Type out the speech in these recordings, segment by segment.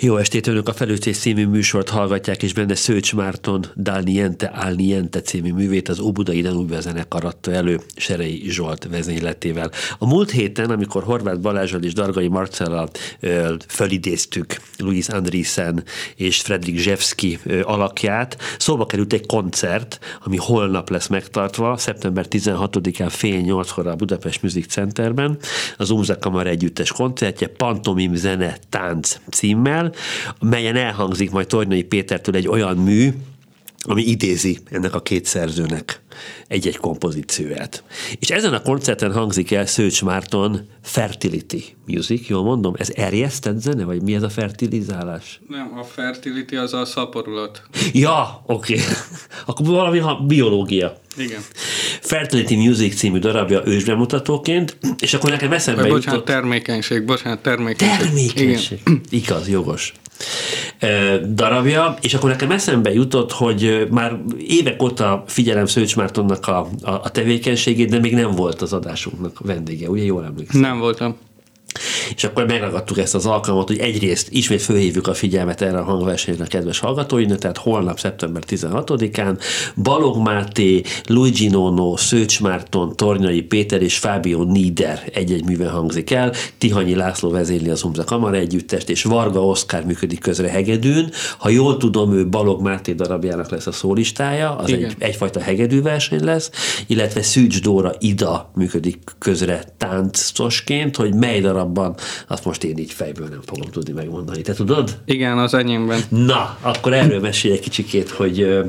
Jó estét, önök a Felütés című műsort hallgatják, és benne Szőcs Márton Dalniente Alniente című művét az Óbudai Danube zenekar adta elő Serei Zsolt vezényletével. A múlt héten, amikor Horváth Balázsral és Dargai Marcella fölidéztük Luis Andriessen és Fredrik Zsevszki alakját, szóba került egy koncert, ami holnap lesz megtartva, szeptember 16-án fél 8-kor a Budapest Music Centerben, az UMZE Kamara együttes koncertje, Pantomim Zene Tánc címmel, melyen elhangzik majd Tornyai Pétertől egy olyan mű, ami idézi ennek a két szerzőnek egy-egy kompozícióját. És ezen a koncerten hangzik el Szőcs Márton Fertility Music, jól mondom? Ez erjesztett zene, vagy mi ez a fertilizálás? Nem, a fertility az a szaporulat. Ja, oké. Okay. Akkor valami biológia. Igen. Fertility Music című darabja ősbemutatóként, és akkor nekem eszembe jutott... Bocsánat, termékenység. Igen. Igaz, jogos. darabja, és akkor nekem eszembe jutott, hogy már évek óta figyelem Szőcs Mártonnak a tevékenységét, de még nem volt az adásunknak vendége, ugye jól emlékszem? Nem voltam. És akkor megragadtuk ezt az alkalmat, hogy egyrészt ismét fölhívjuk a figyelmet erre a hangversenyre a kedves hallgatóinak, tehát holnap szeptember 16-án Balog Máté, Luigi Nono, Szőcs Márton, Tornyai Péter és Fábio Nieder egy-egy műve hangzik el, Tihanyi László vezényli az UMZE Kamara együttest, és Varga Oszkár működik közre hegedűn. Ha jól tudom, ő Balog Máté darabjának lesz a szólistája, az egyfajta hegedű verseny lesz, illetve Szűcs Dóra Ida működik közre táncosként, hogy mely darab abban, azt most én így fejből nem fogom tudni megmondani. Te tudod? Igen, az enyémben. Na, akkor erről mesélj egy kicsikét, hogy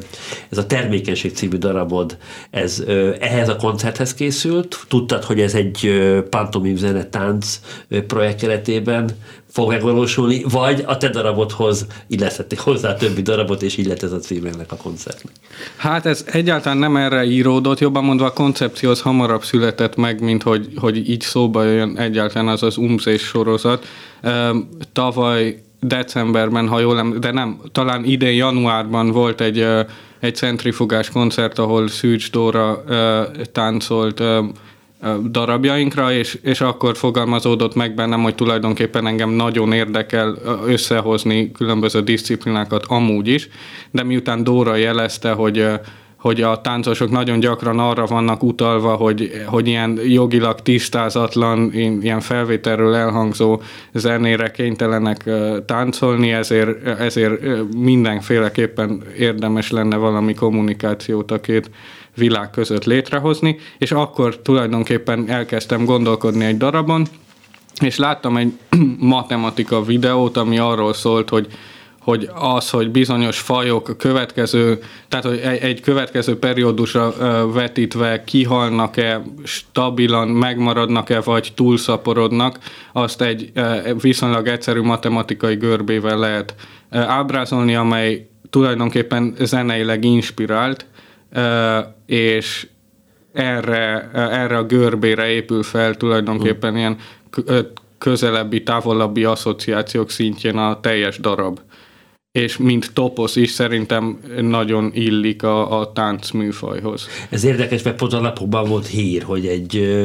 ez a Termékenység című darabod, ez ehhez a koncerthez készült. Tudtad, hogy ez egy pantomim zene tánc projekt keretében fog megvalósulni, vagy a te darabodhoz illesztették hozzá a többi darabot, és így lett ez a cím ennek a koncertnek. Hát ez egyáltalán nem erre íródott, jobban mondva a koncepció az hamarabb született meg, mint hogy így szóba jön egyáltalán az UMZE-s sorozat. Tavaly decemberben, ha jól emlékszem, de nem, talán idén januárban volt egy centrifugás koncert, ahol Szűcs Dóra táncolt darabjainkra, és akkor fogalmazódott meg bennem, hogy tulajdonképpen engem nagyon érdekel összehozni különböző disziplinákat amúgy is, de miután Dóra jelezte, hogy a táncosok nagyon gyakran arra vannak utalva, hogy ilyen jogilag tisztázatlan, ilyen felvételről elhangzó zenére kénytelenek táncolni, ezért mindenféleképpen érdemes lenne valami kommunikációt a két világ között létrehozni, és akkor tulajdonképpen elkezdtem gondolkodni egy darabon, és láttam egy matematika videót, ami arról szólt, hogy az, hogy bizonyos fajok egy következő periódusra vetítve kihalnak-e, stabilan megmaradnak-e, vagy túlszaporodnak, azt egy viszonylag egyszerű matematikai görbével lehet ábrázolni, amely tulajdonképpen zeneileg inspirált, és erre a görbére épül fel tulajdonképpen ilyen közelebbi, távolabbi asszociációk szintjén a teljes darab. És mint toposz is szerintem nagyon illik a táncműfajhoz. Ez érdekes, mert pont a napokban volt hír, hogy egy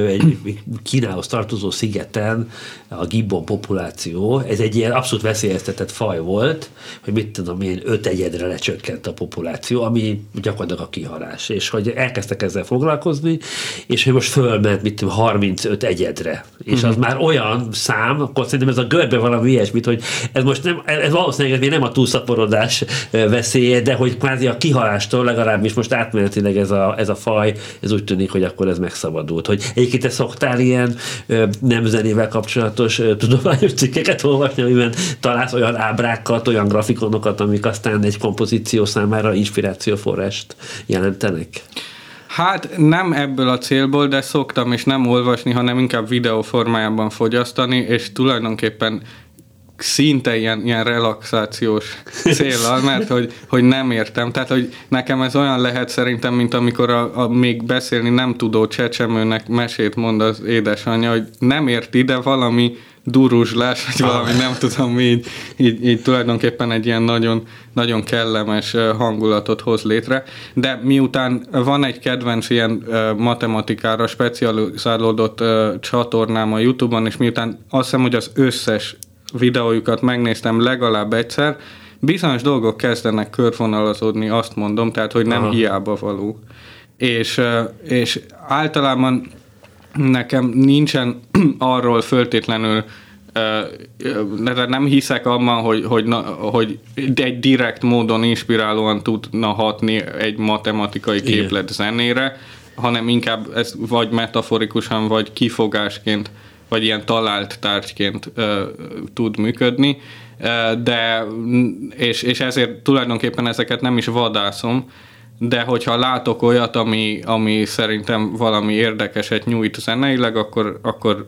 Kínához tartozó szigeten a gibbon populáció, ez egy ilyen abszolút veszélyeztetett faj volt, hogy mit tudom én, 5 egyedre lecsökkent a populáció, ami gyakorlatilag a kihalás. És hogy elkezdtek ezzel foglalkozni, és hogy most fölment, 35 egyedre. És az már olyan szám, akkor szerintem ez a görbe valami ilyesmit, hogy ez most nem, ez valószínűleg nem a túlszaporodás veszélye, de hogy kvázi a kihalástól legalábbis most átmenetileg ez a faj, ez úgy tűnik, hogy akkor ez megszabadult. Hogy egyébként te szoktál ilyen nem zenével kapcsolatos tudományos cikkeket olvasni, amiben találsz olyan ábrákat, olyan grafikonokat, amik aztán egy kompozíció számára inspirációforrást jelentenek? Hát nem ebből a célból, de szoktam és nem olvasni, hanem inkább videó formájában fogyasztani, és tulajdonképpen szinte ilyen relaxációs céllal, mert hogy nem értem. Tehát, hogy nekem ez olyan lehet szerintem, mint amikor a még beszélni nem tudó csecsemőnek mesét mond az édesanyja, hogy nem érti, de valami duruzslás, vagy valami nem tudom, így tulajdonképpen egy ilyen nagyon, nagyon kellemes hangulatot hoz létre. De miután van egy kedvenc ilyen matematikára specializálódott csatornám a YouTube-on, és miután azt hiszem, hogy az összes videójukat megnéztem legalább egyszer, bizonyos dolgok kezdenek körvonalazódni, azt mondom, tehát hogy nem hiába való. És általában nekem nincsen arról föltétlenül, nem hiszek abban, hogy egy direkt módon inspirálóan tudna hatni egy matematikai képlet zenére, hanem inkább ez vagy metaforikusan, vagy kifogásként, vagy ilyen talált tárgyként tud működni, és ezért tulajdonképpen ezeket nem is vadászom, de hogyha látok olyat, ami szerintem valami érdekeset nyújt zeneileg, akkor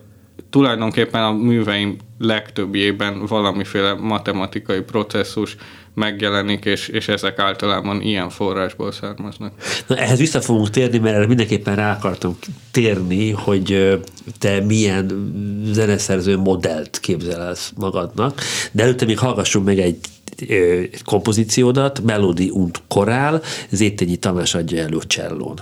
tulajdonképpen a műveim legtöbbjében valamiféle matematikai processzus megjelenik, és ezek általában ilyen forrásból származnak. Na, ehhez vissza fogunk térni, mert erre mindenképpen rá akartam térni, hogy te milyen zeneszerző modellt képzelsz magadnak, de előtte még hallgassunk meg egy kompozíciódat, Melody und Chorál, Zétényi Tamás adja elő csellón.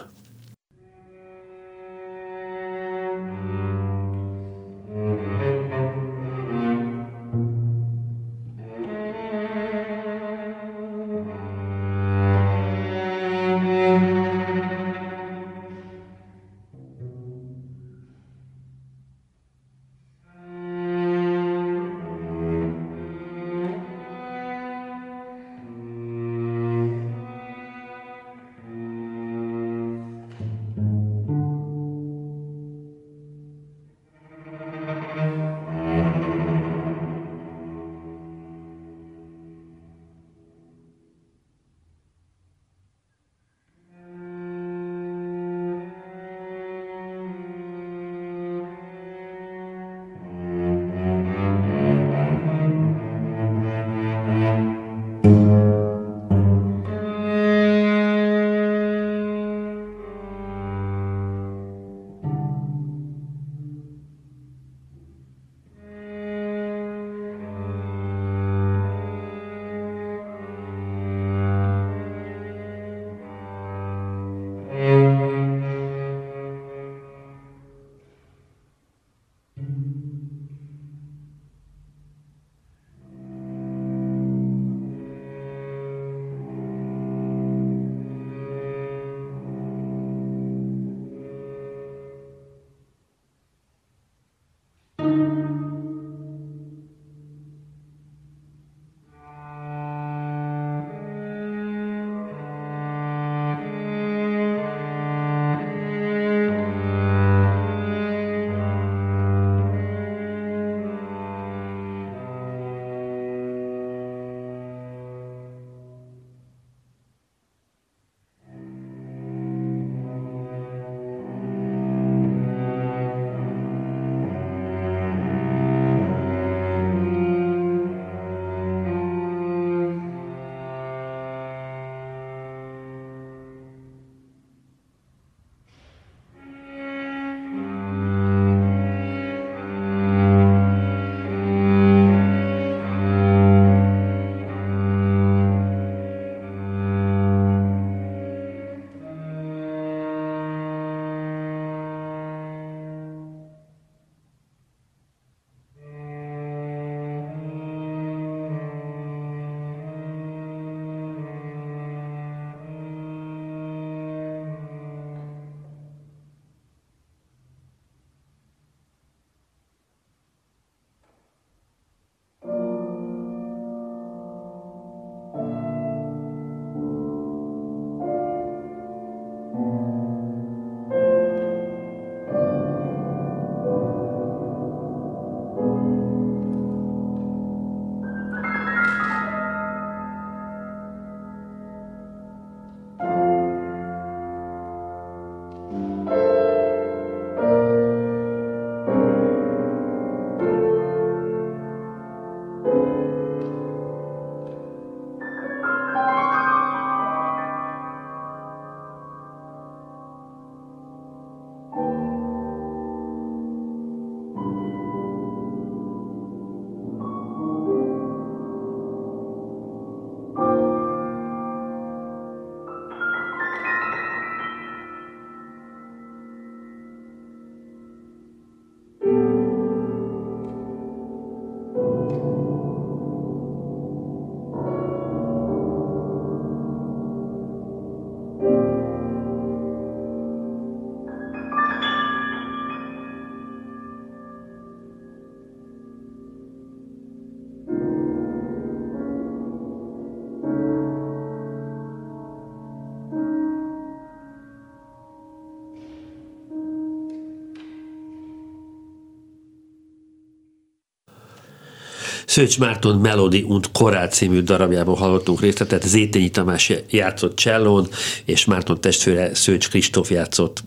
Szőcs Márton Melody und Chorál című darabjában hallottunk részletet, Zétényi Tamás játszott csellón, és Márton testvére Szőcs Kristóf játszott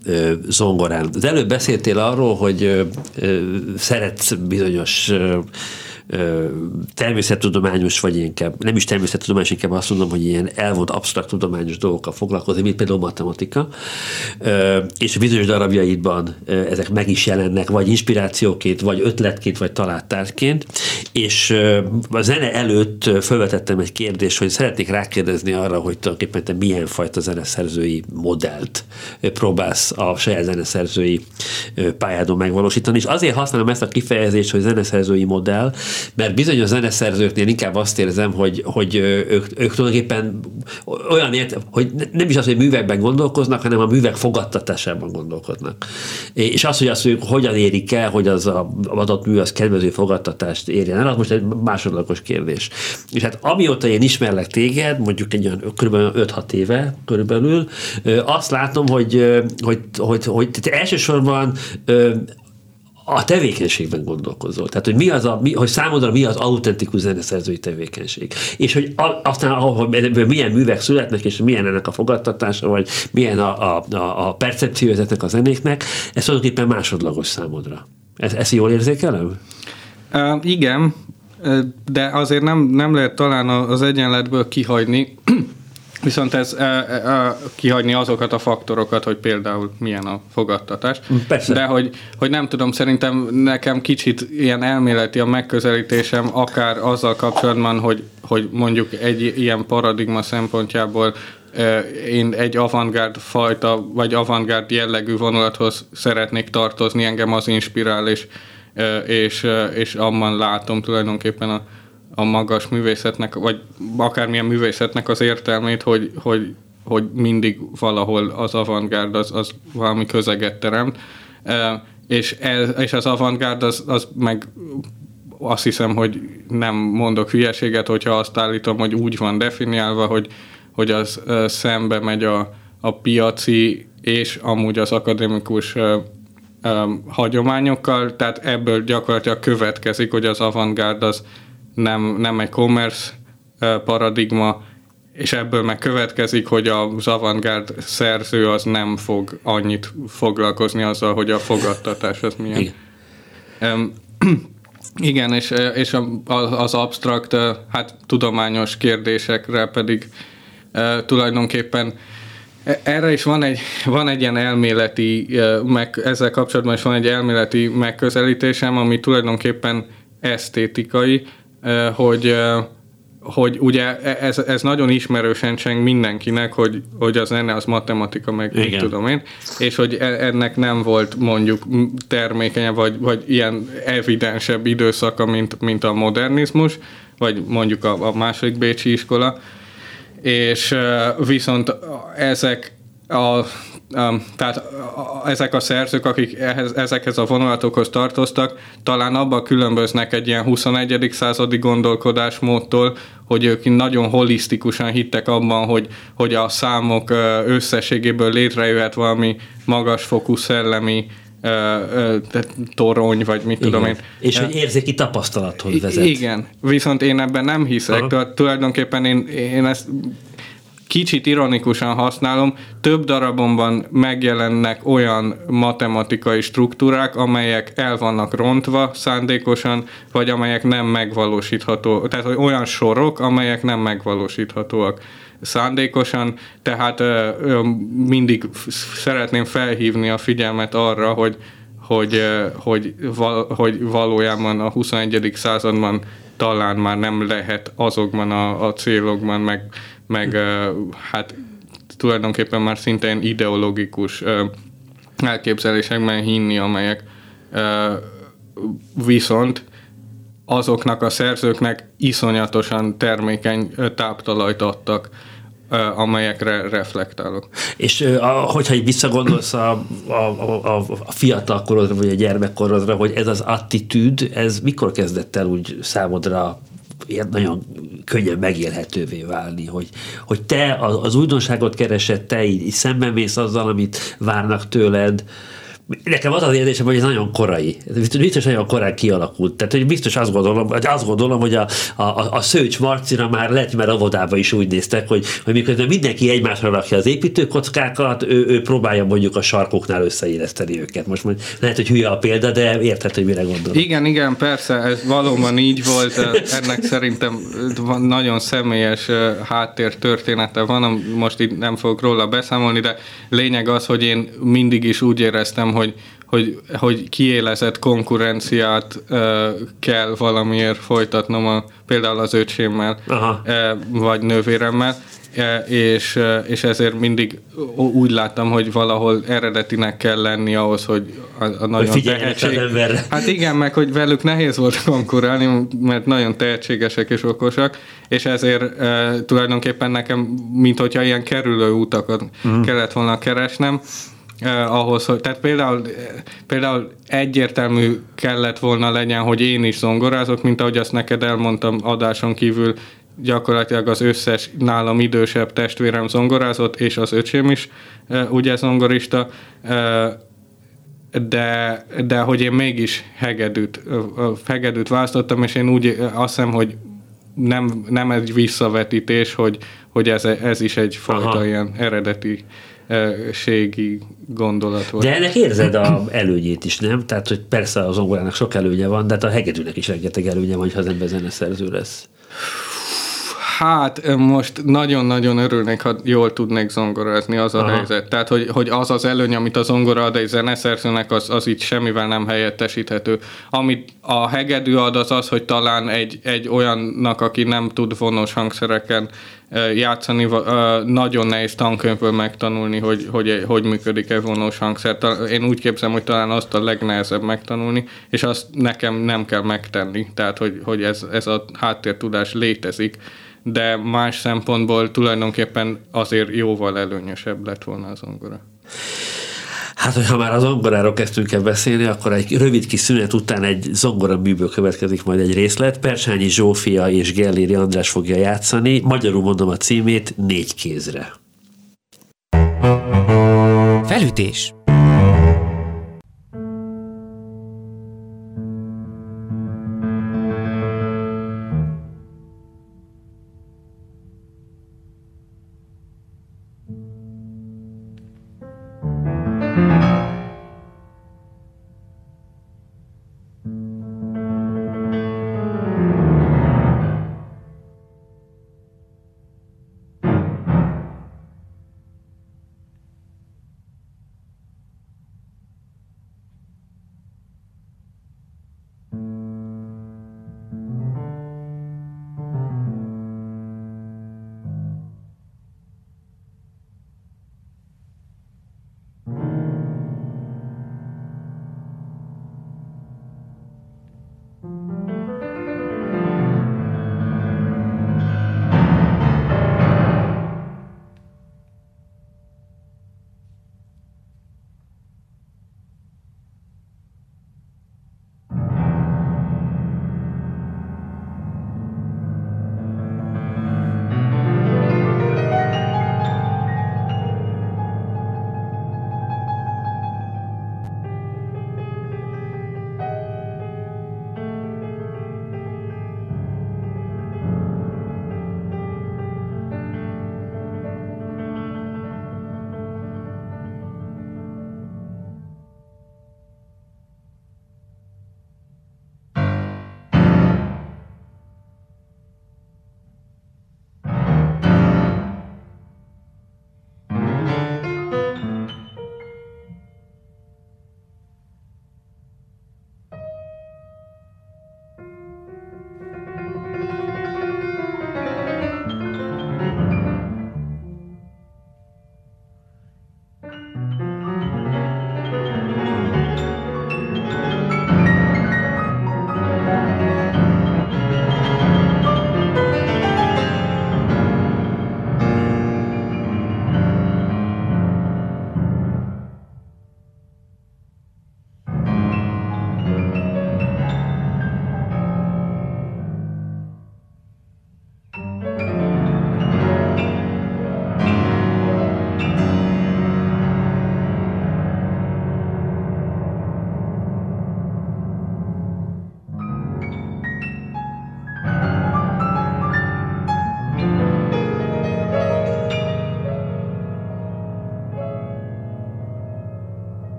zongorán. Az előbb beszéltél arról, hogy szeretsz bizonyos természettudományos, vagy inkább, nem is természettudományos, inkább azt mondom, hogy ilyen elvont absztrakt tudományos dolgokkal foglalkozni, mint például matematika, és bizonyos darabjaidban ezek meg is jelennek, vagy inspirációként, vagy ötletként, vagy találtárként, és a zene előtt felvetettem egy kérdést, hogy szeretnék rákérdezni arra, hogy tulajdonképpen te milyen fajta zeneszerzői modellt próbálsz a saját zeneszerzői pályádon megvalósítani, és azért használom ezt a kifejezést, hogy zeneszerzői modell, mert bizonyos zeneszerzőknél inkább azt érzem, hogy ők tulajdonképpen olyan értem, hogy nem is az, hogy művekben gondolkoznak, hanem a művek fogadtatásában gondolkodnak. És az, hogy azt hogyan érik el, hogy az adott mű az kedvező fogadtatást érjen el, az most egy másodlagos kérdés. És hát amióta én ismerlek téged, mondjuk egy olyan körülbelül 5-6 éve körülbelül, azt látom, hogy te elsősorban a tevékenységben gondolkozol. Tehát, hogy, hogy számodra mi az autentikus zeneszerzői tevékenység. És hogy aztán ahol milyen művek születnek, és milyen ennek a fogadtatása, vagy milyen a percepció ezeknek a zenéknek, ez tulajdonképpen másodlagos számodra. Ezt jól érzékelem? Igen, de azért nem lehet talán az egyenletből kihagyni, viszont ez kihagyni azokat a faktorokat, hogy például milyen a fogadtatás. Persze. De hogy nem tudom, szerintem nekem kicsit ilyen elméleti a megközelítésem, akár azzal kapcsolatban, hogy mondjuk egy ilyen paradigma szempontjából én egy avantgárd fajta, vagy avantgárd jellegű vonulathoz szeretnék tartozni, engem az inspirál, és abban látom tulajdonképpen a magas művészetnek, vagy akármilyen művészetnek az értelmét, hogy mindig valahol az avantgárd az valami közeget teremt, és az avantgárd az meg azt hiszem, hogy nem mondok hülyeséget, hogyha azt állítom, hogy úgy van definiálva, hogy az szembe megy a piaci és amúgy az akadémikus hagyományokkal, tehát ebből gyakorlatilag következik, hogy az avantgárd az nem egy commerce paradigma, és ebből meg következik, hogy az avantgárd szerző az nem fog annyit foglalkozni azzal, hogy a fogadtatás az milyen. Igen, és az absztrakt, hát tudományos kérdésekre pedig tulajdonképpen erre is van egy ilyen elméleti, ezzel kapcsolatban is van egy elméleti megközelítésem, ami tulajdonképpen esztétikai, hogy ugye ez nagyon ismerősen cseng mindenkinek, hogy az zene az matematika, meg így tudom én, és hogy ennek nem volt mondjuk termékenyebb, vagy ilyen evidensebb időszaka, mint a modernizmus, vagy mondjuk a második bécsi iskola, és viszont ezek a szerzők, akik ezekhez a vonulatokhoz tartoztak, talán abban különböznek egy ilyen 21. századi gondolkodásmódtól, hogy ők nagyon holisztikusan hittek abban, hogy a számok összességéből létrejöhet valami magasfokú szellemi torony, vagy mit tudom én. És hogy érzéki tapasztalathoz vezet. Igen, viszont én ebben nem hiszek. Tulajdonképpen én ezt kicsit ironikusan használom, több darabomban megjelennek olyan matematikai struktúrák, amelyek el vannak rontva szándékosan, vagy amelyek nem megvalósíthatóak. Tehát olyan sorok, amelyek nem megvalósíthatóak szándékosan, tehát mindig szeretném felhívni a figyelmet arra, hogy valójában a 21. században talán már nem lehet azokban a célokban, meg hát tulajdonképpen már szintén ideológikus elképzelésekben hinni, amelyek viszont azoknak a szerzőknek iszonyatosan termékeny táptalajt adtak, amelyekre reflektálok. És hogyha így visszagondolsz a fiatalkorodra, vagy a gyermekkorodra, hogy ez az attitűd, ez mikor kezdett el úgy számodra ilyen nagyon könnyen megélhetővé válni, hogy te az újdonságot keresed, te így szemben mész azzal, amit várnak tőled, Nekem az az érzésem, hogy ez nagyon korai. Biztos nagyon korán kialakult. Tehát, hogy biztos azt gondolom, hogy a Szőcs Marcira már lett, mert avodában is úgy néztek, hogy miközben mindenki egymásra rakja az építőkockákat, ő próbálja mondjuk a sarkoknál összeéleszteni őket. Most lehet, hogy hülye a példa, de érted, hogy mire gondolom. Igen, persze, ez valóban így volt. Ennek szerintem van nagyon személyes háttértörténete van, most itt nem fogok róla beszámolni, de lényeg az, hogy én mindig is úgy éreztem, hogy kiélezett konkurenciát kell valamiért folytatnom, például az öcsémmel, vagy nővéremmel, és ezért mindig úgy láttam, hogy valahol eredetinek kell lenni ahhoz, hogy a nagyon tehetség... Hát igen, meg hogy velük nehéz volt konkurálni, mert nagyon tehetségesek és okosak, és ezért tulajdonképpen nekem, mint hogyha ilyen kerülő utakat kellett volna keresnem, ahhoz, hogy, tehát például egyértelmű kellett volna legyen, hogy én is zongorázok, mint ahogy azt neked elmondtam adáson kívül, gyakorlatilag az összes nálam idősebb testvérem zongorázott, és az öcsém is ugye zongorista, de hogy én mégis hegedűt választottam, és én úgy azt hiszem, hogy nem egy visszavetítés, hogy ez is egyfajta ilyen eredeti ségi gondolat volt. De ennek érzed az előnyét is, nem? Tehát, hogy persze az zongorának sok előnye van, de hát a hegedűnek is rengeteg előnye van, ha az ember zeneszerző lesz. Hát most nagyon-nagyon örülnék, ha jól tudnék zongorázni, az a helyzet. Tehát, hogy az az előny, amit a zongora ad egy zeneszerzőnek, az így semmivel nem helyettesíthető. Amit a hegedű ad, az, hogy talán egy olyannak, aki nem tud vonós hangszereken játszani, nagyon nehéz tankönyvből megtanulni, hogy működik egy vonós hangszer. Én úgy képzelem, hogy talán azt a legnehezebb megtanulni, és azt nekem nem kell megtenni. Tehát, hogy ez a háttértudás létezik, de más szempontból tulajdonképpen azért jóval előnyösebb lett volna a zongora. Hát, hogyha már a zongoráról kezdtünk el beszélni, akkor egy rövid kis szünet után egy zongora műből következik majd egy részlet. Persányi Zsófia és Gelléri András fogja játszani. Magyarul mondom a címét, Négy kézre. Felütés.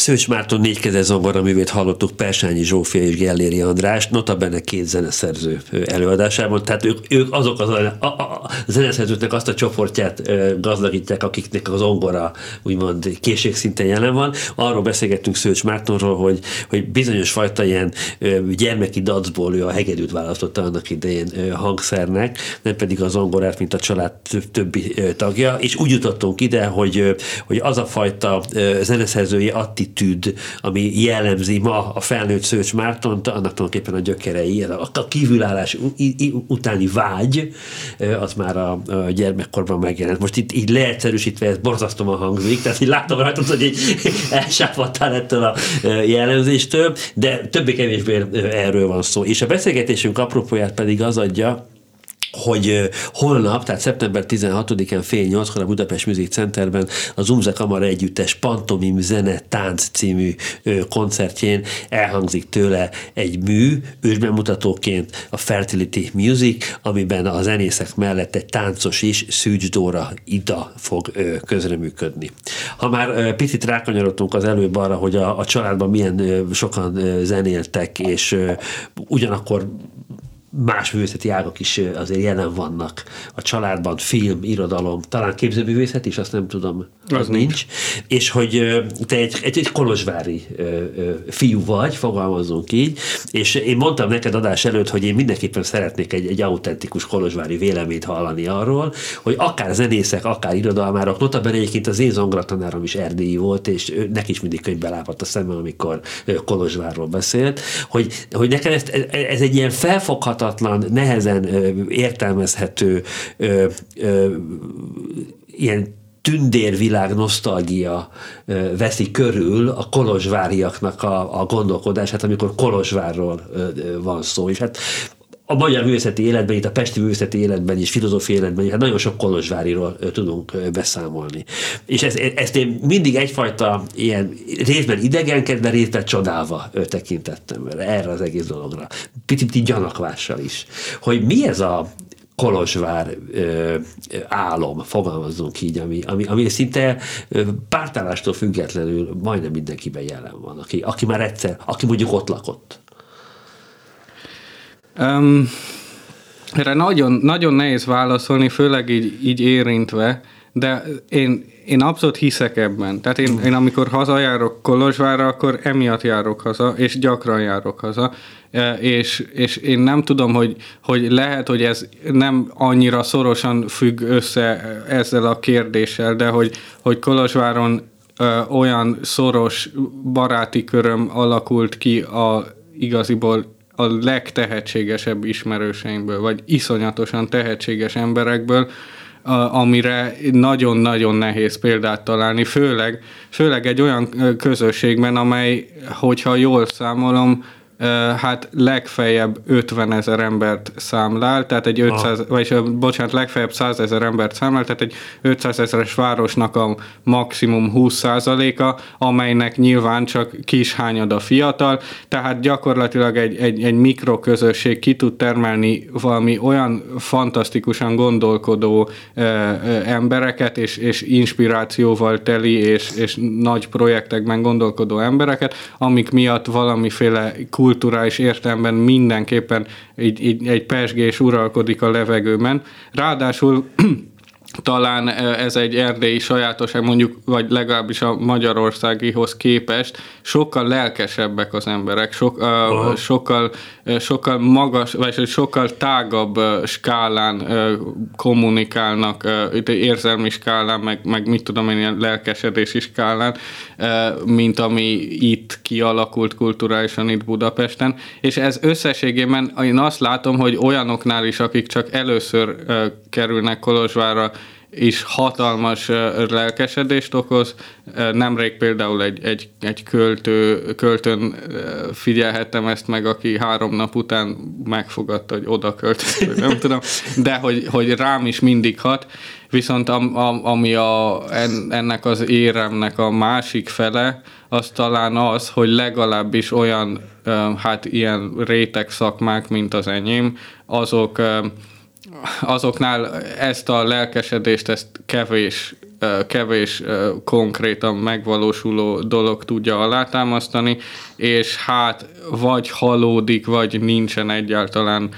Szőcs Márton négykezes zongoraművét hallottuk Persányi Zsófia és Gelléri András, notabene két zeneszerző előadásában, tehát ők azok a zeneszerzőknek azt a csoportját gazdagítják, akiknek az zongora úgymond készségszinten jelen van. Arról beszélgettünk Szőcs Mártonról, hogy bizonyos fajta ilyen gyermeki dacból ő a hegedűt választotta annak idején hangszernek, nem pedig a zongorát, mint a család többi tagja, és úgy jutottunk ide, hogy az a fajta zeneszerzői attitűd, ami jellemzi ma a felnőtt Szőcs Mártont, annak tulajdonképpen a gyökerei, a kívülállás utáni vágy, az már a gyermekkorban megjelent. Most itt így leegyszerűsítve ez borzasztóan hangzik, tehát így látom rajtad, hogy így elsápadtál ettől a jellemzéstől, de többé-kevésbé erről van szó. És a beszélgetésünk apropóját pedig az adja, hogy holnap, tehát szeptember 16-án fél nyolckor a Budapest Music Centerben az UMZE Kamara együttes Pantomim Zene Tánc című koncertjén elhangzik tőle egy mű, ősbemutatóként a Fertility Music, amiben a zenészek mellett egy táncos is, Szűcs Dóra Ida fog közreműködni. Ha már picit rákanyarodtunk az előbb arra, hogy a családban milyen sokan zenéltek, és ugyanakkor más művészeti ágak is azért jelen vannak a családban, film, irodalom, talán képzőművészet is, azt nem tudom, az nincs. És hogy te egy kolozsvári fiú vagy, fogalmazzunk így, és én mondtam neked adás előtt, hogy én mindenképpen szeretnék egy autentikus kolozsvári véleményt hallani arról, hogy akár zenészek, akár irodalmárok, notabene egyébként az én zongoratanárom is erdélyi volt, és neki is mindig könyvbe lápadt a szeme, amikor Kolozsvárról beszélt, hogy nekem ez egy ilyen felfogható, nehezen értelmezhető ilyen tündérvilág nosztalgia veszi körül a kolozsváriaknak a gondolkodását, amikor Kolozsvárról van szó. És hát a magyar művészeti életben, itt a pesti művészeti életben és filozófiai életben hát nagyon sok kolozsváriról tudunk beszámolni. És ezt én mindig egyfajta ilyen részben idegenkedve, részben csodálva tekintettem erre az egész dologra. Picit gyanakvással is. Hogy mi ez a Kolozsvár álom, fogalmazzunk így, ami szinte pártállástól függetlenül majdnem mindenkiben jelen van, aki már egyszer, aki mondjuk ott lakott. Erre nagyon, nagyon nehéz válaszolni, főleg így érintve, de én abszolút hiszek ebben. Tehát én amikor hazajárok Kolozsvárra, akkor emiatt járok haza, és gyakran járok haza, és én nem tudom, hogy lehet, hogy ez nem annyira szorosan függ össze ezzel a kérdéssel, de hogy Kolozsváron olyan szoros baráti köröm alakult ki igaziból a legtehetségesebb ismerőseimből, vagy iszonyatosan tehetséges emberekből, amire nagyon-nagyon nehéz példát találni, főleg egy olyan közösségben, amely, hogyha jól számolom, hát legfeljebb 50 000 embert számlál, tehát egy legfeljebb 100 000 embert számlál, tehát egy 500 000-es városnak a maximum 20%-a, amelynek nyilván csak kis hányada fiatal, tehát gyakorlatilag egy mikroközösség ki tud termelni valami olyan fantasztikusan gondolkodó embereket, és inspirációval teli, és nagy projektekben gondolkodó embereket, amik miatt valamiféle kulturális értelemben mindenképpen így egy pezsgés uralkodik a levegőben. Ráadásul talán ez egy erdélyi sajátosság, mondjuk, vagy legalábbis a magyarországihoz képest, sokkal lelkesebbek az emberek, sokkal magas, vagy sokkal tágabb skálán kommunikálnak, érzelmi skálán, meg mit tudom én, ilyen lelkesedési skálán, mint ami itt kialakult kulturálisan itt Budapesten. És ez összességében én azt látom, hogy olyanoknál is, akik csak először kerülnek Kolozsvárra, és hatalmas lelkesedést okoz. Nemrég például egy költőn figyelhettem ezt meg, aki 3 nap után megfogadta, hogy oda költözik, nem tudom, de hogy rám is mindig hat. Viszont ami ennek az éremnek a másik fele, az talán az, hogy legalábbis olyan, hát ilyen réteg szakmák, mint az enyém, azoknál ezt a lelkesedést, ezt kevés kevés konkrétan megvalósuló dolog tudja alátámasztani, és hát vagy halódik, vagy nincsen egyáltalán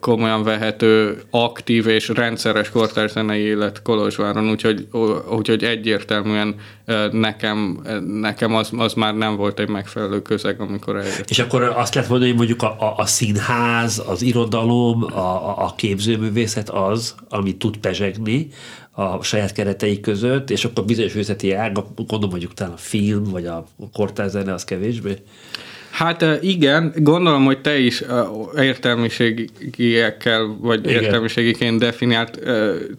komolyan vehető, aktív és rendszeres kortárs zenei élet Kolozsváron, úgyhogy egyértelműen nekem az már nem volt egy megfelelő közeg, amikor eljöttem. És akkor azt lehet mondani, hogy mondjuk a színház, az irodalom, a képzőművészet az, amit tud pezsegni a saját keretei között, és akkor bizonyos művészeti ágak, gondolom mondjuk talán a film, vagy a kortárs zene, az kevésbé? Hát igen, gondolom, hogy te is értelmiségiekkel, vagy igen, értelmiségiként definiált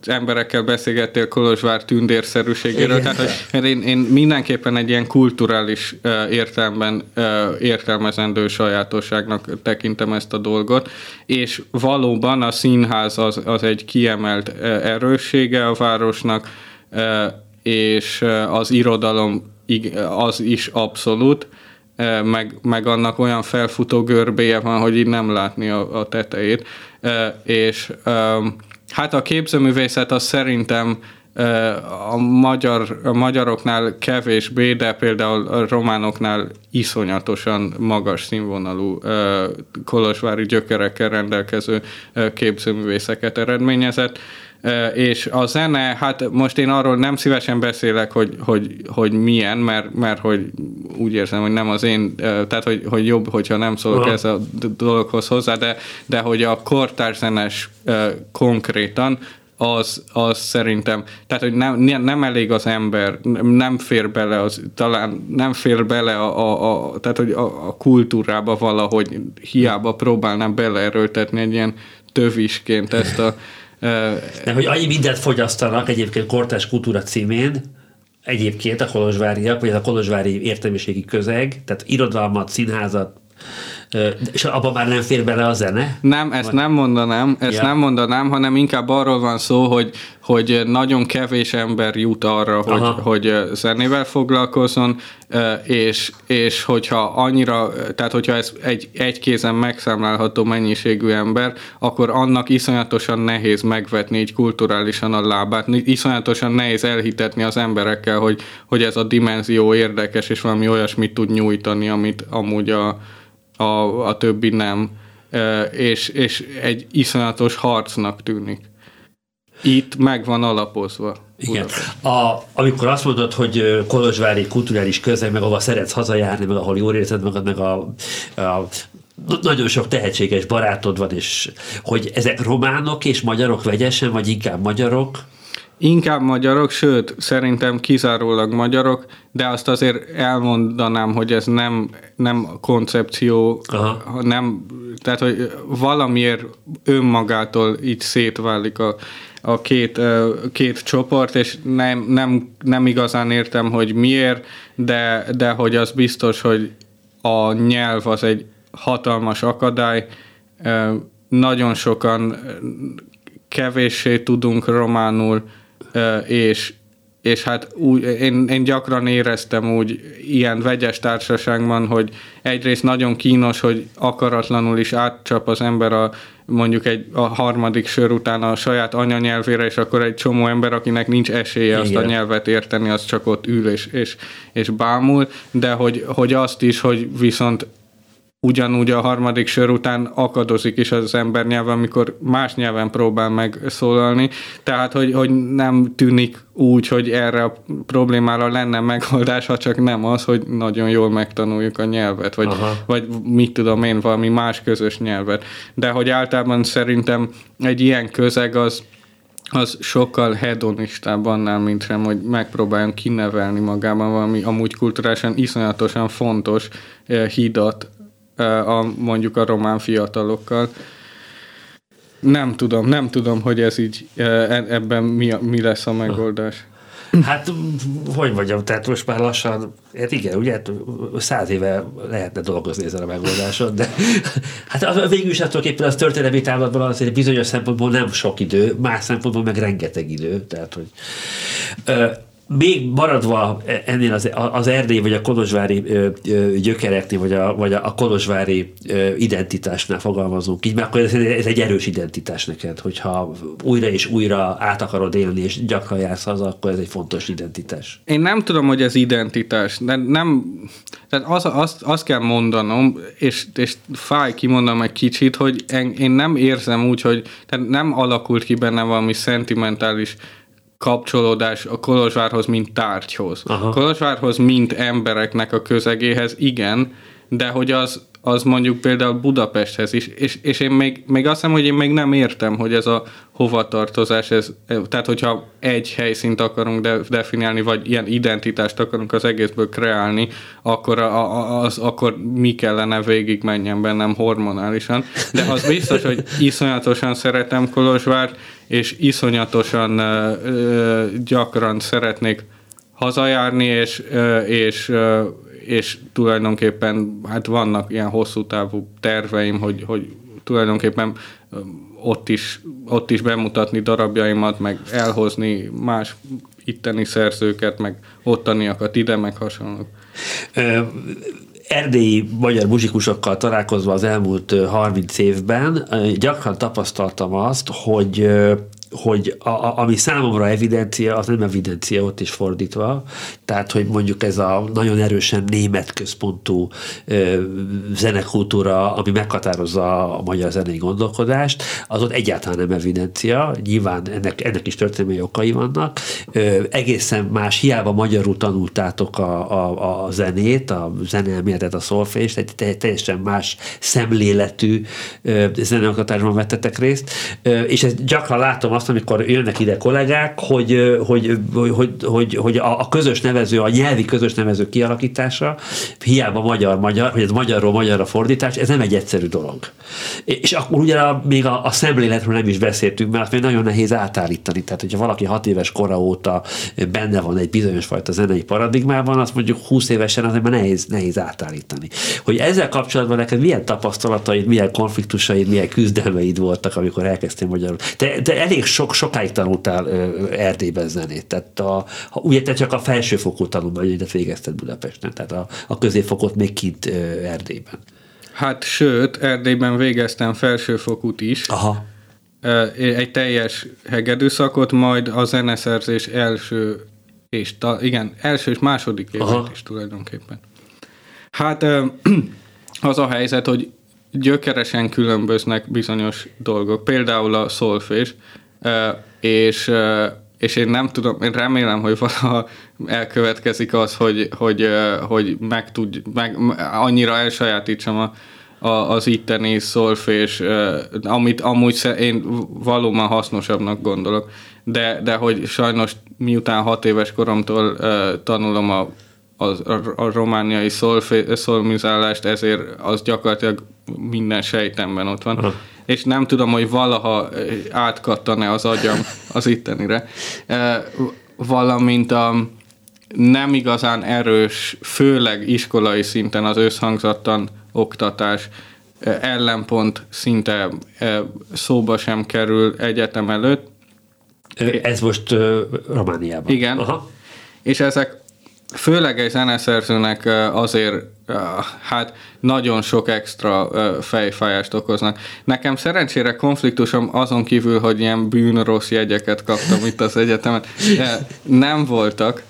emberekkel beszélgettél Kolozsvár tündérszerűségéről. Igen. Tehát én mindenképpen egy ilyen kulturális értelemben értelmezendő sajátosságnak tekintem ezt a dolgot, és valóban a színház az egy kiemelt erőssége a városnak, és az irodalom az is abszolút, meg annak olyan felfutó görbéje van, hogy így nem látni a tetejét. És hát a képzőművészet az szerintem a magyaroknál kevésbé, de például a románoknál iszonyatosan magas színvonalú kolozsvári gyökerekkel rendelkező képzőművészeket eredményezett. És a zene, hát most én arról nem szívesen beszélek, hogy milyen, mert hogy úgy érzem, hogy nem az én, tehát hogy jobb, hogyha nem szólok ez a dologhoz hozzá, de hogy a kortárszenes konkrétan, az szerintem, tehát hogy nem elég az ember, nem fér bele, talán nem fér bele tehát hogy a kultúrába valahogy, hiába próbálnám beleerőltetni egy ilyen tövisként ezt a nem, hogy annyi mindent fogyasztanak egyébként kortárs kultúra címén, egyébként a kolozsváriak, vagy a kolozsvári értelmiségi közeg, tehát irodalmat, színházat, és abban már nem fér bele a zene? Nem, ezt nem mondanám, hanem inkább arról van szó, hogy nagyon kevés ember jut arra, hogy zenével foglalkozzon, és hogyha annyira, tehát hogyha ez egy kézen megszámlálható mennyiségű ember, akkor annak iszonyatosan nehéz megvetni így kulturálisan a lábát, iszonyatosan nehéz elhitetni az emberekkel, hogy ez a dimenzió érdekes, és valami olyasmit tud nyújtani, amit amúgy a többi nem, és egy iszonyatos harcnak tűnik. Itt meg van alapozva. Igen. Amikor azt mondod, hogy kolozsvári kulturális közeg, meg ahol szeretsz hazajárni, meg ahol jól érzed magad, meg a nagyon sok tehetséges barátod van, és hogy ezek románok és magyarok vegyesen, vagy inkább magyarok? Inkább magyarok, sőt, szerintem kizárólag magyarok, de azt azért elmondanám, hogy ez nem koncepció, nem, tehát hogy valamiért önmagától így szétválik a két csoport, és nem igazán értem, hogy miért, de hogy az biztos, hogy a nyelv az egy hatalmas akadály. Nagyon sokan kevéssé tudunk románul, és hát úgy, én gyakran éreztem úgy ilyen vegyes társaságban, hogy egyrészt nagyon kínos, hogy akaratlanul is átcsap az ember mondjuk a harmadik sör után a saját anyanyelvére, és akkor egy csomó ember, akinek nincs esélye azt a nyelvet érteni, az csak ott ül és bámul, de hogy azt is, hogy viszont ugyanúgy a harmadik sör után akadozik is az ember nyelve, amikor más nyelven próbál megszólalni. Tehát, hogy nem tűnik úgy, hogy erre a problémára lenne megoldás, ha csak nem az, hogy nagyon jól megtanuljuk a nyelvet, vagy mit tudom én, valami más közös nyelvet. De hogy általában szerintem egy ilyen közeg az sokkal hedonistább annál, mint sem, hogy megpróbáljon kinevelni magában valami amúgy kulturálisan iszonyatosan fontos hidat, mondjuk a román fiatalokkal. Nem tudom, hogy ez így ebben mi lesz a megoldás. Hát, hogy mondjam, tehát most már lassan, hát igen, ugye 100 éve lehetne dolgozni ezen a megoldáson, de hát végül is attól képpen az történelmi távlatban azért bizonyos szempontból nem sok idő, más szempontból meg rengeteg idő, tehát hogy még maradva ennél az erdélyi vagy a kolozsvári gyökereknél, vagy a kolozsvári identitásnál fogalmazunk így, mert akkor ez egy erős identitás neked, hogyha újra és újra át akarod élni, és gyakran jársz haza, akkor ez egy fontos identitás. Én nem tudom, hogy ez identitás, de nem, tehát azt kell mondanom, és fáj kimondom egy kicsit, hogy én nem érzem úgy, hogy tehát nem alakult ki benne valami szentimentális kapcsolódás a Kolozsvárhoz, mint tárgyhoz. Aha. Kolozsvárhoz, mint embereknek a közegéhez, igen, de hogy az mondjuk például Budapesthez is, és én még azt hiszem, hogy én még nem értem, hogy ez a hovatartozás, ez, tehát hogyha egy helyszínt akarunk definiálni, vagy ilyen identitást akarunk az egészből kreálni, akkor, akkor mi kellene végig menjen bennem hormonálisan. De az biztos, hogy iszonyatosan szeretem Kolozsvárt, és iszonyatosan gyakran szeretnék hazajárni, és tulajdonképpen hát vannak ilyen hosszú távú terveim, hogy tulajdonképpen ott is bemutatni darabjaimat, meg elhozni más itteni szerzőket, meg ottaniakat ide, meg hasonlók. Erdélyi magyar muzsikusokkal találkozva az elmúlt 30 évben gyakran tapasztaltam azt, hogy ami számomra evidencia, az nem evidencia, ott is fordítva. Tehát, hogy mondjuk ez a nagyon erősen német központú zenekultúra, ami meghatározza a magyar zenei gondolkodást, az ott egyáltalán nem evidencia. Nyilván ennek is történelmi okai vannak. Egészen más, hiába magyarul tanultátok a zenét, a zeneelméletet, a szolfést, egy teljesen más szemléletű zeneoktatásban vettetek részt. És ezt gyakran látom azt, amikor jönnek ide kollégák, hogy a közös nevező, a nyelvi közös nevező kialakítása, hiába magyar-magyar, hogy ez magyarról magyarra fordítás, ez nem egy egyszerű dolog. És akkor ugyan még a szemléletről nem is beszéltünk, mert még nagyon nehéz átállítani. Tehát, hogyha valaki 6 éves kora óta benne van egy bizonyos fajta zenei paradigmában, azt mondjuk 20 évesen azért már nehéz átállítani. Hogy ezzel kapcsolatban neked milyen tapasztalataid, milyen konfliktusaid, milyen küzdelmeid voltak, amikor elkezdtél magyarul? Te elég sokáig tanultál Erdélyben zenét. Tehát ugye te csak a felsőfokú tanulmányaidat végezted Budapesten, tehát a középfokot még kint Erdélyben. Hát sőt, Erdélyben végeztem felsőfokút is. Aha. Egy teljes hegedűszakot, majd a zeneszerzés első és második évet is tulajdonképpen. Hát az a helyzet, hogy gyökeresen különböznek bizonyos dolgok, például a szolfés, és én nem tudom, én remélem, hogy valaha elkövetkezik az, hogy annyira elsajátítsam az itteni szolfés, amit amúgy én valóban hasznosabbnak gondolok, de hogy sajnos miután 6 éves koromtól tanulom a romániai szolmizálást, ezért az gyakorlatilag minden sejtemben ott van. Uh-huh. És nem tudom, hogy valaha átkattane az agyam az ittenire. Valamint a nem igazán erős, főleg iskolai szinten az összhangzattan oktatás, ellenpont szinte szóba sem kerül egyetem előtt. Ez most Romániában. Igen. Aha. És ezek főleg egy zeneszerzőnek azért hát nagyon sok extra fejfájást okoznak. Nekem szerencsére konfliktusom azon kívül, hogy ilyen bűnrossz jegyeket kaptam itt az egyetemen, nem voltak,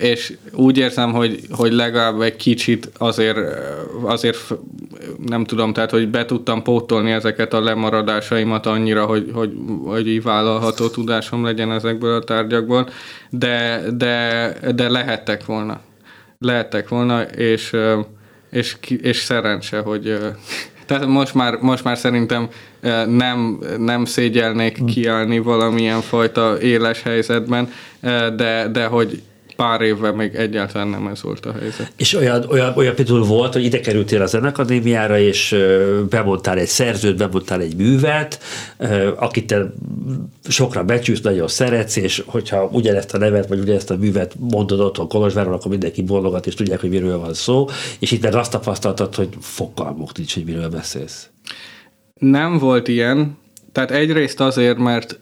és úgy érzem, hogy legalább egy kicsit azért nem tudom, tehát hogy be tudtam pótolni ezeket a lemaradásaimat annyira, hogy így vállalható tudásom legyen ezekből a tárgyakból, de lehettek volna, és szerencse, hogy tehát most már szerintem nem szégyelnék kiállni valamilyen fajta éles helyzetben, de hogy pár évvel még egyáltalán nem ez volt a helyzet. És olyan például volt, hogy ide kerültél a Zenakadémiára, és bemondtál egy szerzőt, bemondtál egy művet, akit te sokra becsülsz, nagyon szeretsz, és hogyha ugyanezt a nevet, vagy ugyanezt a művet mondod otthon Kolozsváron, akkor mindenki bólogat, és tudják, hogy miről van szó, és itt meg azt tapasztaltad, hogy fogalmuk nincs, hogy miről beszélsz. Nem volt ilyen. Tehát egyrészt azért, mert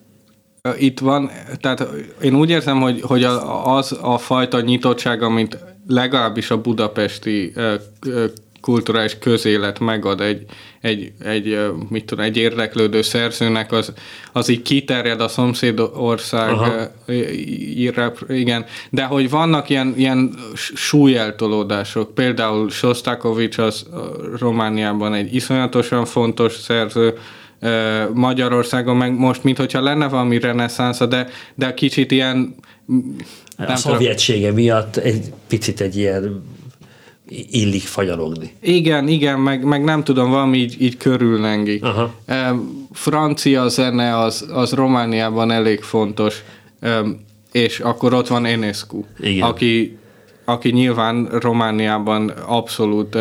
itt van, tehát én úgy érzem, hogy az a fajta nyitottság, amit legalábbis a budapesti kulturális közélet megad egy érdeklődő szerzőnek, az így kiterjed a szomszédország. Igen, de hogy vannak ilyen súlyeltolódások, például Sosztakovics az Romániában egy iszonyatosan fontos szerző, Magyarországon meg most, mintha lenne valami reneszánsza, de kicsit ilyen... A szovjetsége miatt egy picit egy ilyen illik fagyalogni. Igen, meg nem tudom, valami így körüllengi. Francia zene az Romániában elég fontos, és akkor ott van Enescu, aki nyilván Romániában abszolút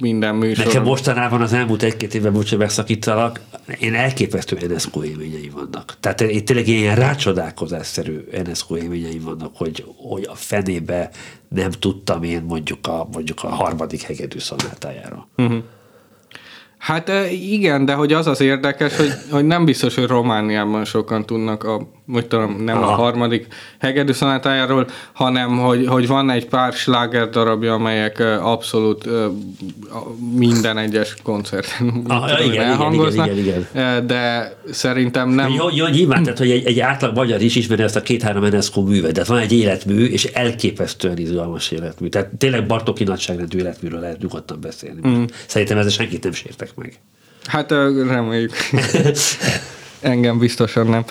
minden műsor. Nekem mostanában az elmúlt egy-két évben, úgy, hogy megszakítalak, én elképesztő Enescu élményeim vannak. Tehát én tényleg ilyen rácsodálkozásszerű Enescu élményeim vannak, hogy a fenébe nem tudtam én mondjuk a harmadik hegedű szonátájáról. Uh-huh. Hát igen, de hogy az az érdekes, hogy nem biztos, hogy Romániában sokan tudnak a harmadik hegedű szonátájáról, hanem hogy van egy pár sláger darabja, amelyek abszolút minden egyes koncerten elhangoznak, de szerintem nem... Jó, nyilván, tehát, hogy egy átlag magyar is ismeri ezt a két-három Enescu művet, de van egy életmű, és elképesztően izgalmas életmű. Tehát tényleg Bartóki nagyságrendű életműről lehet nyugodtan beszélni. Mm. Szerintem ezzel senkit nem sértek meg. Hát reméljük. Engem biztosan nem.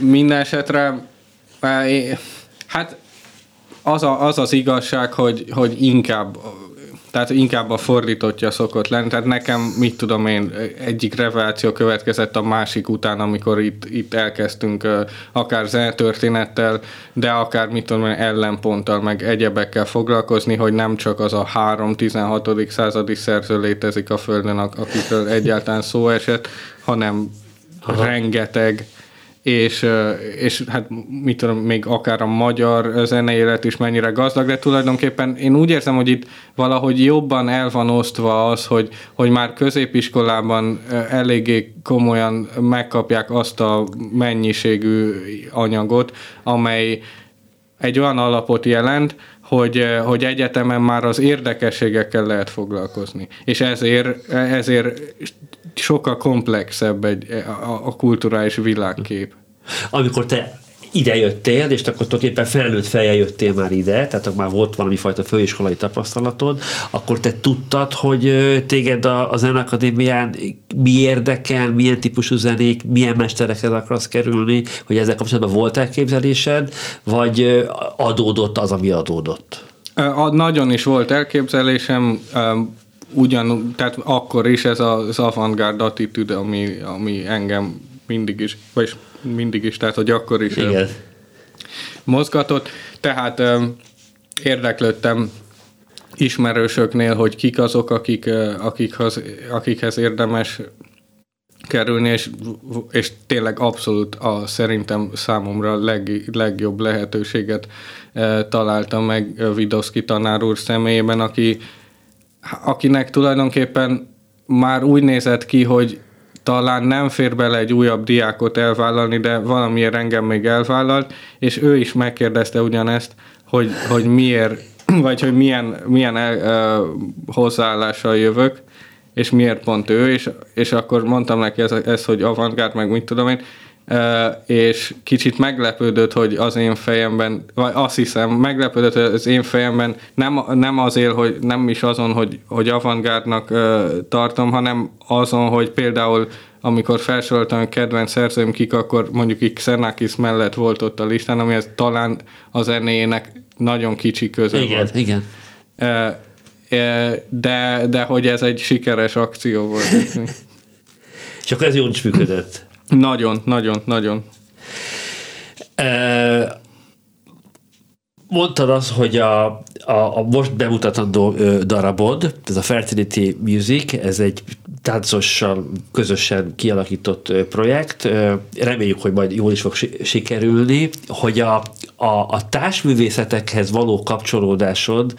Minden esetre hát az az igazság, hogy inkább a fordítottja szokott lenni. Tehát nekem, mit tudom én, egyik reveláció következett a másik után, amikor itt elkezdtünk akár zenetörténettel, de akár, mit tudom én, ellenponttal, meg egyebekkel foglalkozni, hogy nem csak az a 3-16. Századi szerző létezik a Földön, akikről egyáltalán szó esett, hanem rengeteg, és hát mit tudom, még akár a magyar zeneélet is mennyire gazdag, de tulajdonképpen én úgy érzem, hogy itt valahogy jobban el van osztva az, hogy már középiskolában eléggé komolyan megkapják azt a mennyiségű anyagot, amely egy olyan alapot jelent, hogy egyetemen már az érdekességekkel lehet foglalkozni. És ezért sokkal komplexebb a kulturális világkép. Amikor te ide jöttél, és akkor tulajdonképpen felnőtt fejjel jöttél már ide, tehát már volt valami fajta főiskolai tapasztalatod, akkor te tudtad, hogy téged a Zeneakadémián mi érdekel, milyen típusú zenék, milyen mesterekhez akarsz kerülni, hogy ezzel kapcsolatban volt elképzelésed, vagy adódott az, ami adódott? Nagyon is volt elképzelésem, tehát akkor is ez az avantgárd attitűd, ami engem mindig is, tehát hogy akkor is mozgatott. Tehát érdeklődtem ismerősöknél, hogy kik azok, akikhez érdemes kerülni, és tényleg abszolút szerintem számomra legjobb lehetőséget találtam meg Vidoszky tanár úr személyében, akinek tulajdonképpen már úgy nézett ki, hogy talán nem fér bele egy újabb diákot elvállalni, de valamiért engem még elvállalt, és ő is megkérdezte ugyanezt, hogy miért, vagy hogy milyen hozzáállással jövök, és miért pont ő, és akkor mondtam neki ezt, hogy avantgárd, meg mit tudom én, és kicsit meglepődött, hogy az én fejemben, vagy azt hiszem, meglepődött, hogy az én fejemben nem azért, hogy nem is azon, hogy avantgárdnak tartom, hanem azon, hogy például amikor felsoroltam a kedvenc szerzőim kik, akkor mondjuk így Xenakis mellett volt ott a listán, ami ez talán a zenéjének nagyon kicsi köze volt. Igen. De hogy ez egy sikeres akció volt. És akkor ez jól is működött. Nagyon. Mondtad azt, hogy a most bemutatandó darabod, ez a Fertility Music, ez egy táncossal közösen kialakított projekt. Reméljük, hogy majd jól is fog sikerülni, hogy a társművészetekhez való kapcsolódásod,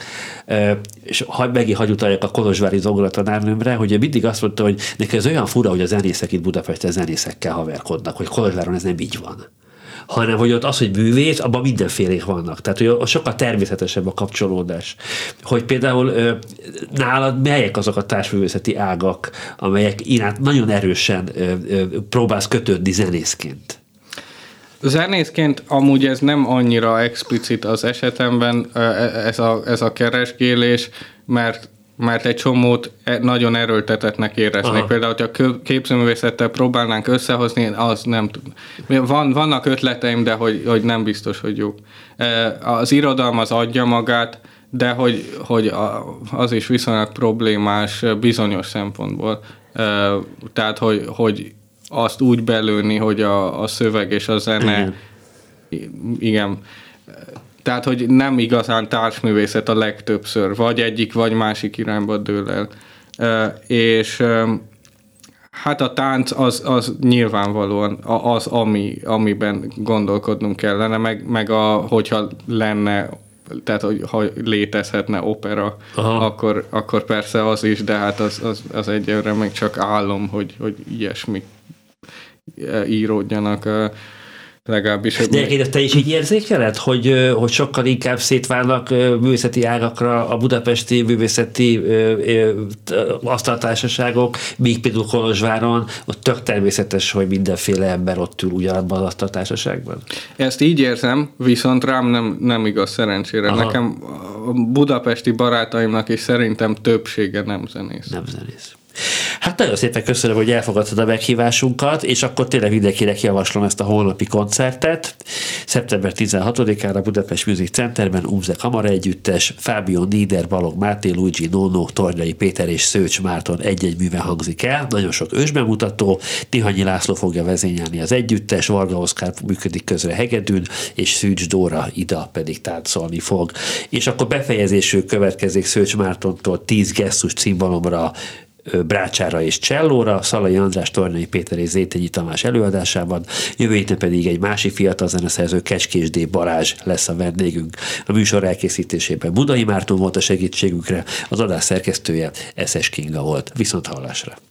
és megint hagy utaljak a kolozsvári zongoratanárnőmre, hogy mindig azt mondta, hogy neki ez olyan fura, hogy a zenészek itt Budapesten zenészekkel haverkodnak, hogy Kolozsváron ez nem így van. Hanem, hogy ott az, hogy művész, abban mindenfélék vannak. Tehát, hogy sokkal természetesebb a kapcsolódás. Hogy például nálad melyek azok a társművészeti ágak, amelyek iránt nagyon erősen próbálsz kötődni zenészként? Zenészként amúgy ez nem annyira explicit az esetemben, ez a keresgélés, mert egy csomót nagyon erőltetetnek éreznék. Aha. Például, hogyha képzőművészettel próbálnánk összehozni, az nem tud. Vannak ötleteim, de hogy nem biztos, hogy jó. Az irodalom az adja magát, de hogy az is viszonylag problémás bizonyos szempontból. Tehát, hogy azt úgy belőni, hogy a szöveg és a zene... Igen. Tehát, hogy nem igazán társművészet a legtöbbször, vagy egyik, vagy másik irányba dől el. Hát a tánc az nyilvánvalóan az, amiben gondolkodnunk kellene, meg hogyha lenne, tehát ha létezhetne opera, akkor persze az is, de hát az egyelőre még csak álom, hogy ilyesmi íródjanak. Legalábbis. De egyébként te is így érzékeled, hogy sokkal inkább szétválnak művészeti ágakra a budapesti művészeti asztaltársaságok, míg például Kolozsváron, ott tök természetes, hogy mindenféle ember ott ül ugyanabban az asztaltársaságban. Ezt így érzem, viszont rám nem igaz szerencsére. Aha. Nekem a budapesti barátaimnak is szerintem többsége nem zenész. Hát nagyon szépen köszönöm, hogy elfogadtad a meghívásunkat, és akkor tényleg mindenkinek javaslom ezt a holnapi koncertet. Szeptember 16-án a Budapest Music Centerben UMZE Kamara együttes, Fábio Nieder, Balog Máté, Luigi Nono, Tornyai Péter és Szőcs Márton egy-egy műve hangzik el. Nagyon sok ősbemutató, Tihanyi László fogja vezényelni az együttes, Varga Oszkár működik közre hegedűn, és Szűcs Dóra Ida pedig táncolni fog. És akkor befejezésül következik Szőcs Mártontól 10 gesztus cimbalomra, brácsára és csellóra, Szalai András, Tornyai Péter és Zétényi Tamás előadásában, jövő héten pedig egy másik fiatal zeneszerző, Kecskésdé Barázs lesz a vendégünk. A műsor elkészítésében Budai Márton volt a segítségünkre, az adás szerkesztője SS Kinga volt. Viszont hallásra!